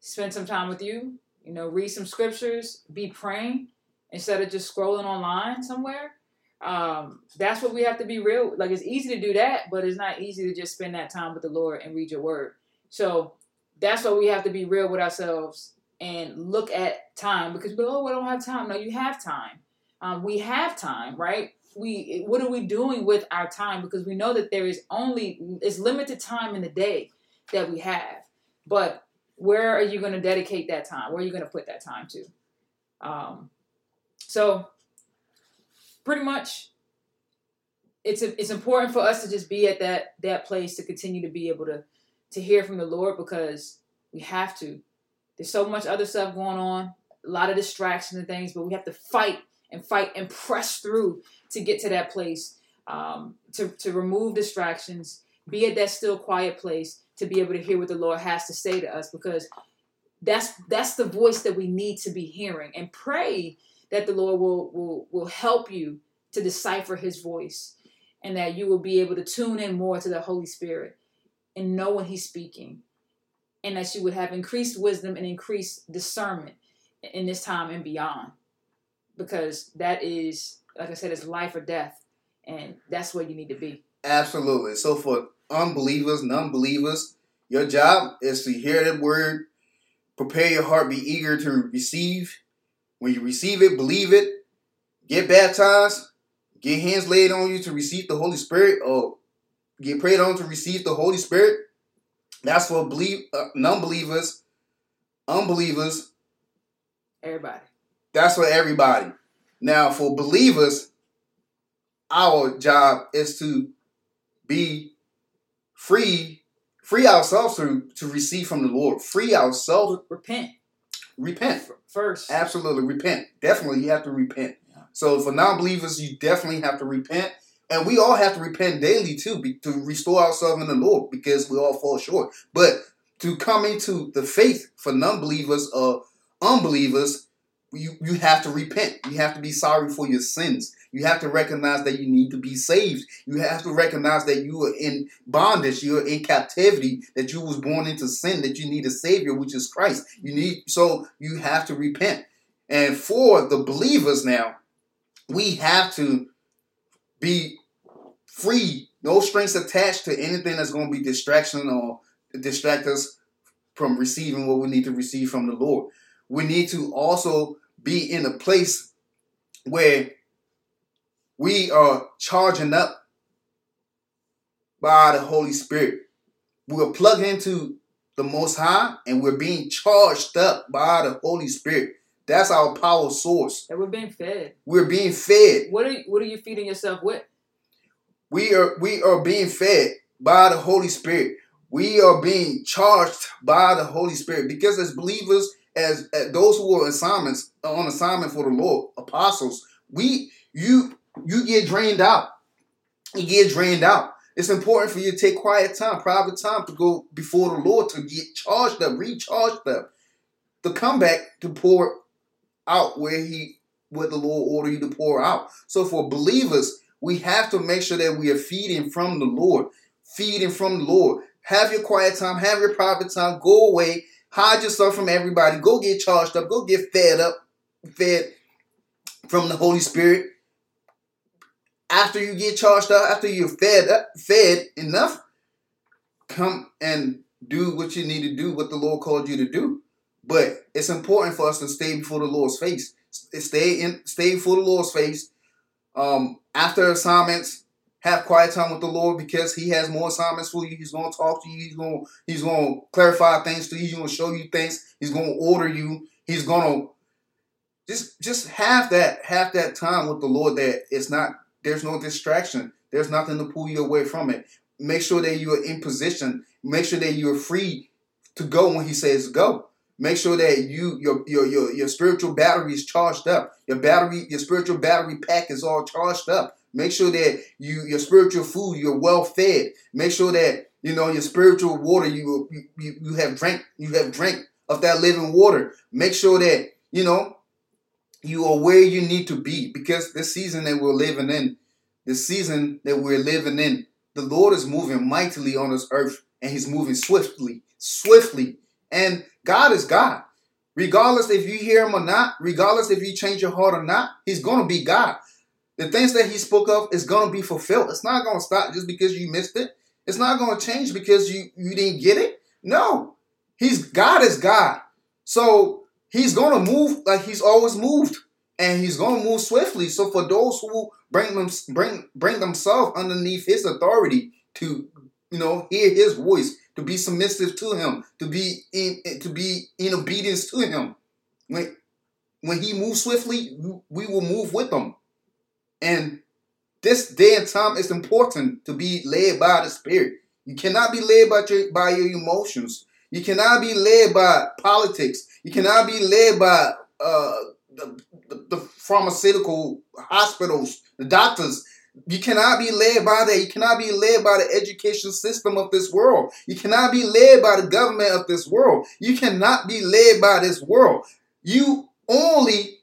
spend some time with you, you know, read some scriptures, be praying instead of just scrolling online somewhere. Um, that's what we have to be real. Like, it's easy to do that, but it's not easy to just spend that time with the Lord and read your word. So that's why we have to be real with ourselves and look at time, because, oh, we don't have time. No, you have time. Um, we have time, right? We, what are we doing with our time? Because we know that there is only, it's limited time in the day that we have, but where are you going to dedicate that time? Where are you going to put that time to? Um, so pretty much, it's a, it's important for us to just be at that that place to continue to be able to to hear from the Lord, because we have to. There's so much other stuff going on, a lot of distractions and things, but we have to fight and fight and press through to get to that place, um, to to remove distractions, be at that still quiet place to be able to hear what the Lord has to say to us, because that's that's the voice that we need to be hearing, and pray that the Lord will, will, will help you to decipher his voice, and that you will be able to tune in more to the Holy Spirit and know when he's speaking, and that you would have increased wisdom and increased discernment in this time and beyond, because that is, like I said, it's life or death, and that's where you need to be. Absolutely. So for unbelievers, non-believers, your job is to hear that word, prepare your heart, be eager to receive. When you receive it, believe it, get baptized, get hands laid on you to receive the Holy Spirit, or get prayed on to receive the Holy Spirit. That's for believe uh, non-believers, unbelievers. Everybody. That's for everybody. Now, for believers, our job is to be free, free ourselves to, to receive from the Lord. Free ourselves. Repent. Repent first. Absolutely. Repent. Definitely you have to repent. Yeah. So for non-believers, you definitely have to repent. And we all have to repent daily too, be, to restore ourselves in the Lord, because we all fall short. But to come into the faith for non-believers or unbelievers, you, you have to repent. You have to be sorry for your sins. You have to recognize that you need to be saved. You have to recognize that you are in bondage, you are in captivity, that you was born into sin, that you need a savior, which is Christ. You need, so you have to repent. And for the believers now, we have to be free, no strings attached to anything that's going to be distraction or distract us from receiving what we need to receive from the Lord. We need to also be in a place where we are charging up by the Holy Spirit. We're plugged into the Most High, and we're being charged up by the Holy Spirit. That's our power source. And we're being fed. We're being fed. What are you, what are you feeding yourself with? We are we are being fed by the Holy Spirit. We are being charged by the Holy Spirit, because as believers, as, as those who are assignments on assignment for the Lord, apostles, we you. You get drained out. You get drained out. It's important for you to take quiet time, private time, to go before the Lord, to get charged up, recharged up, to come back to pour out where He, what the Lord ordered you to pour out. So for believers, we have to make sure that we are feeding from the Lord, feeding from the Lord. Have your quiet time, have your private time, go away, hide yourself from everybody, go get charged up, go get fed up, fed from the Holy Spirit. After you get charged up, after you're fed up, fed enough, come and do what you need to do, what the Lord called you to do. But it's important for us to stay before the Lord's face. Stay in, stay before the Lord's face. Um, after assignments, have quiet time with the Lord, because He has more assignments for you. He's going to talk to you. He's going, He's going to clarify things to you. He's going to show you things. He's going to order you. He's going to Just just have that have that time with the Lord, that it's not, there's no distraction. There's nothing to pull you away from it. Make sure that you are in position. Make sure that you are free to go when he says go. Make sure that you your your your, your spiritual battery is charged up. Your battery, your spiritual battery pack is all charged up. Make sure that you your spiritual food, you're well fed. Make sure that you know your spiritual water, you you you have drank, you have drank of that living water. Make sure that you know you are where you need to be, because this season that we're living in, the season that we're living in, the Lord is moving mightily on this earth, and he's moving swiftly, swiftly. And God is God. Regardless if you hear him or not, regardless if you change your heart or not, he's going to be God. The things that he spoke of is going to be fulfilled. It's not going to stop just because you missed it. It's not going to change because you, you didn't get it. No, he's God is God. So he's going to move like he's always moved, and he's going to move swiftly. So for those who bring them, bring, bring themselves underneath his authority to, you know, hear his voice, to be submissive to him, to be in, to be in obedience to him. When, when he moves swiftly, we will move with him. And this day and time, it's important to be led by the Spirit. You cannot be led by your, by your emotions. You cannot be led by politics. You cannot be led by uh, the, the, the pharmaceutical hospitals, the doctors. You cannot be led by that. You cannot be led by the education system of this world. You cannot be led by the government of this world. You cannot be led by this world. You only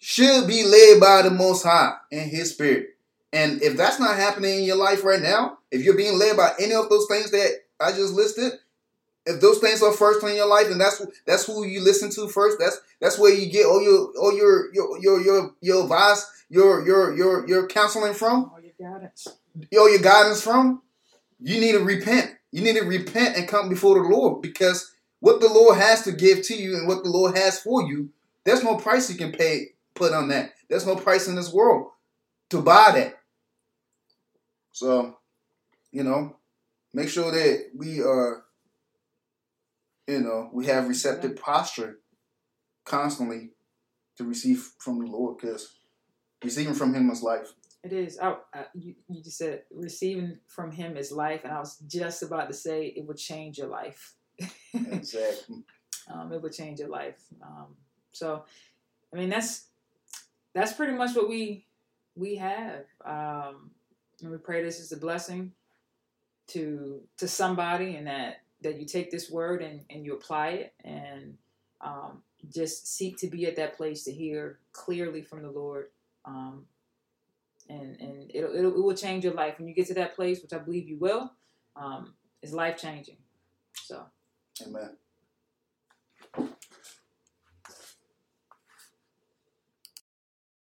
should be led by the Most High and his Spirit. And if that's not happening in your life right now, if you're being led by any of those things that I just listed, if those things are first in your life, and that's that's who you listen to first, that's that's where you get all your all your your your your, your advice, your your your your counseling from, all your guidance, all your guidance from. You need to repent. You need to repent and come before the Lord, because what the Lord has to give to you and what the Lord has for you, there's no price you can pay put on that. There's no price in this world to buy that. So, you know, make sure that we are. You know, we have receptive posture constantly to receive from the Lord, because receiving from him is life. It is. I, I, you, you just said receiving from him is life, and I was just about to say it would change your life. Exactly. um, it would change your life. Um, so, I mean, that's that's pretty much what we we have. Um, and we pray this is a blessing to to somebody, and that. that you take this word and, and you apply it, and um, just seek to be at that place to hear clearly from the Lord. Um, and and it'll, it'll, it will change your life. When you get to that place, which I believe you will, um, it's life changing. So. Amen.